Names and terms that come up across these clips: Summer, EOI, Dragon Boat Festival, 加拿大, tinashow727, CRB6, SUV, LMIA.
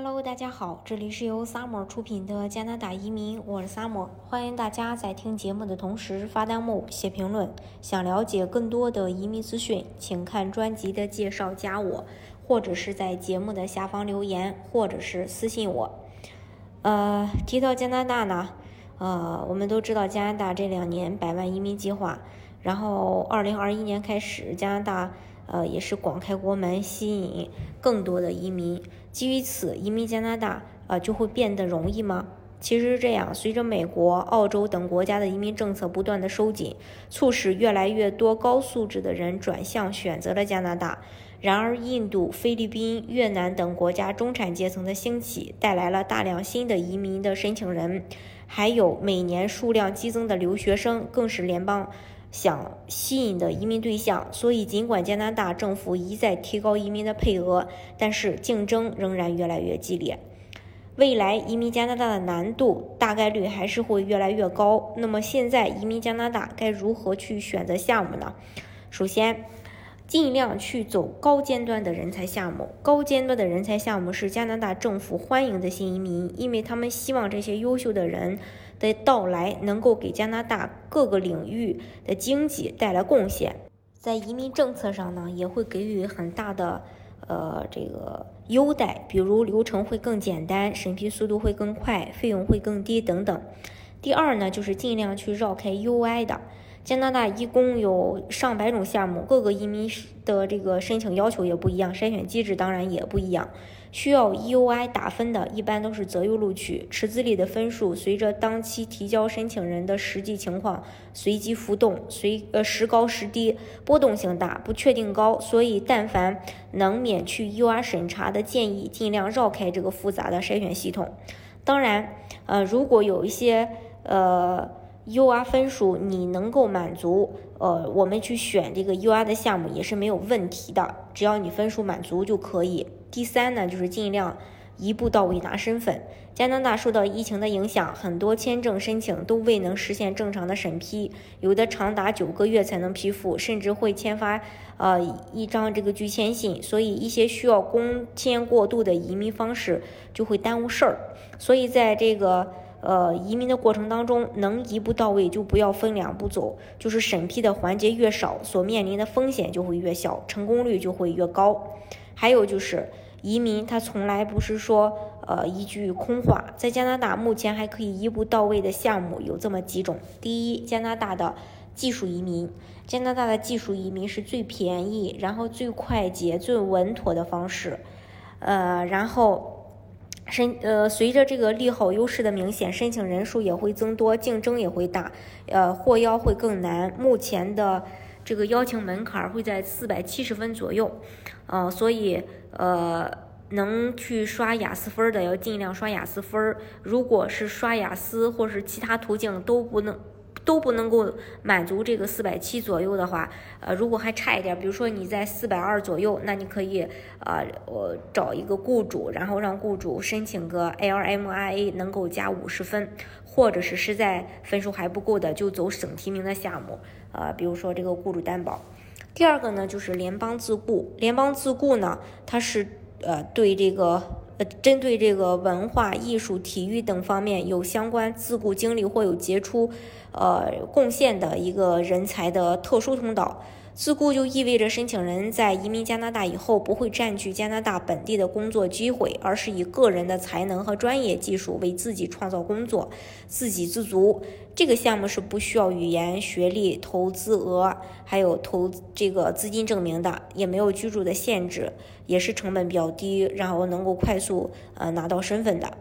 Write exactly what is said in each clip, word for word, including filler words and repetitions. Hello， 大家好，这里是由 Summer 出品的加拿大移民，我是 Summer， 欢迎大家在听节目的同时发弹幕、写评论。想了解更多的移民资讯，请看专辑的介绍加我，或者是在节目的下方留言，或者是私信我。呃，提到加拿大呢，呃，我们都知道加拿大这两年百万移民计划，然后二零二一年开始，加拿大。呃，也是广开国门，吸引更多的移民。基于此，移民加拿大呃就会变得容易吗？其实这样，随着美国、澳洲等国家的移民政策不断的收紧，促使越来越多高素质的人转向选择了加拿大。然而，印度、菲律宾、越南等国家中产阶层的兴起，带来了大量新的移民的申请人，还有每年数量激增的留学生，更是联邦想吸引的移民对象，所以尽管加拿大政府一再提高移民的配额，但是竞争仍然越来越激烈。未来移民加拿大的难度大概率还是会越来越高。那么现在移民加拿大该如何去选择项目呢？首先，尽量去走高尖端的人才项目。高尖端的人才项目是加拿大政府欢迎的新移民，因为他们希望这些优秀的人的到来能够给加拿大各个领域的经济带来贡献。在移民政策上呢，也会给予很大的呃这个优待，比如流程会更简单，审批速度会更快，费用会更低等等。第二呢，就是尽量去绕开 E O I 的。加拿大一共有上百种项目，各个移民的这个申请要求也不一样，筛选机制当然也不一样。需要 E O I 打分的，一般都是择优录取，池子里的分数随着当期提交申请人的实际情况随机浮动，随呃时高时低，波动性大，不确定高。所以，但凡能免去 E O I 审查的建议，尽量绕开这个复杂的筛选系统。当然，呃，如果有一些呃。E O I 分数你能够满足，呃，我们去选这个 E O I 的项目也是没有问题的，只要你分数满足就可以。第三呢，就是尽量一步到位拿身份。加拿大受到疫情的影响，很多签证申请都未能实现正常的审批，有的长达九个月才能批复，甚至会签发呃一张这个拒签信，所以一些需要工签过渡的移民方式就会耽误事儿。所以在这个呃，移民的过程当中，能一步到位就不要分两步走，就是审批的环节越少，所面临的风险就会越小，成功率就会越高。还有就是，移民它从来不是说呃一句空话，在加拿大目前还可以一步到位的项目有这么几种。第一，加拿大的技术移民，加拿大的技术移民是最便宜，然后最快捷、最稳妥的方式，呃，然后。申呃，随着这个利好优势的明显，申请人数也会增多，竞争也会大，呃，获邀会更难。目前的这个邀请门槛会在四百七十分左右，呃，所以呃，能去刷雅思分的要尽量刷雅思分。如果是刷雅思或是其他途径都不能都不能够满足这个四百七左右的话，呃，如果还差一点，比如说你在四百二左右，那你可以呃，我找一个雇主，然后让雇主申请个 L M I A 能够加五十分，或者是实在分数还不够的，就走省提名的项目，呃，比如说这个雇主担保。第二个呢，就是联邦自雇，联邦自雇呢，它是呃对这个。呃，针对这个文化、艺术、体育等方面有相关自雇经历或有杰出，呃，贡献的一个人才的特殊通道。自雇就意味着申请人在移民加拿大以后不会占据加拿大本地的工作机会，而是以个人的才能和专业技术为自己创造工作，自给自足。这个项目是不需要语言、学历、投资额，还有投这个资金证明的，也没有居住的限制，也是成本比较低，然后能够快速。呃，拿到身份的，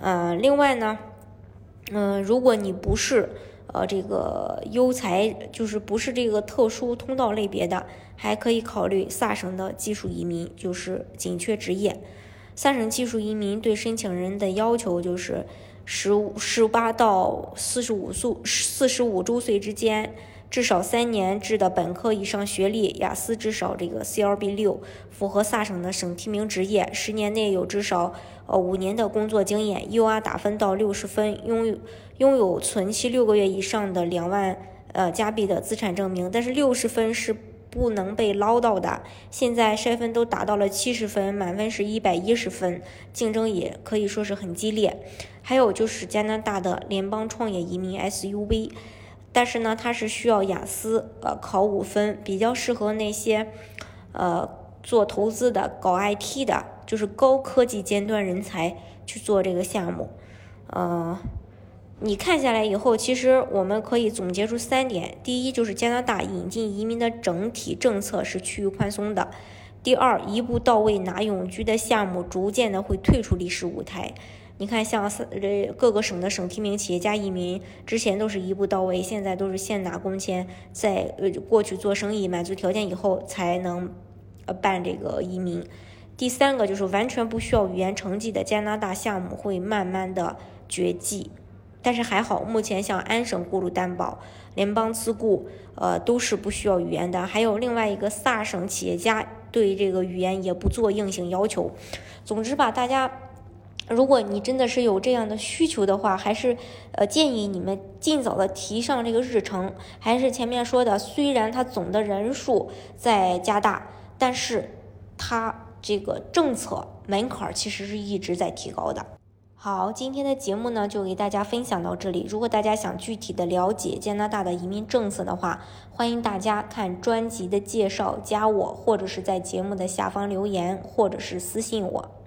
呃，另外呢，嗯、呃，如果你不是呃这个优才，就是不是这个特殊通道类别的，还可以考虑萨省的技术移民，就是紧缺职业。萨省技术移民对申请人的要求就是十五、十八到四十五岁、四十五周岁之间。至少三年制的本科以上学历，雅思至少这个 C R B 六， 符合萨省的省提名职业，十年内有至少呃五年的工作经验 ，E O I 打分到六十分，拥有拥有存期六个月以上的两万呃加币的资产证明，但是六十分是不能被捞到的。现在筛分都达到了七十分，满分是一百一十分，竞争也可以说是很激烈。还有就是加拿大的联邦创业移民 S U V， 但是呢它是需要雅思呃考五分，比较适合那些呃做投资的、搞 I T 的，就是高科技尖端人才去做这个项目。呃你看下来以后，其实我们可以总结出三点。第一，就是加拿大引进移民的整体政策是趋于宽松的。第二，一步到位拿永居的项目逐渐的会退出历史舞台。你看像各个省的省提名企业家移民之前都是一步到位，现在都是先拿工签，在过去做生意满足条件以后才能办这个移民。第三个就是完全不需要语言成绩的加拿大项目会慢慢的绝迹。但是还好，目前像安省雇主担保、联邦自雇，呃，都是不需要语言的。还有另外一个萨省企业家对这个语言也不做硬性要求。总之吧，大家，如果你真的是有这样的需求的话，还是呃建议你们尽早的提上这个日程。还是前面说的，虽然它总的人数在加大，但是它这个政策门槛其实是一直在提高的。好，今天的节目呢就给大家分享到这里。如果大家想具体的了解加拿大的移民政策的话，欢迎大家看专辑的介绍，加我，或者是在节目的下方留言，或者是私信我。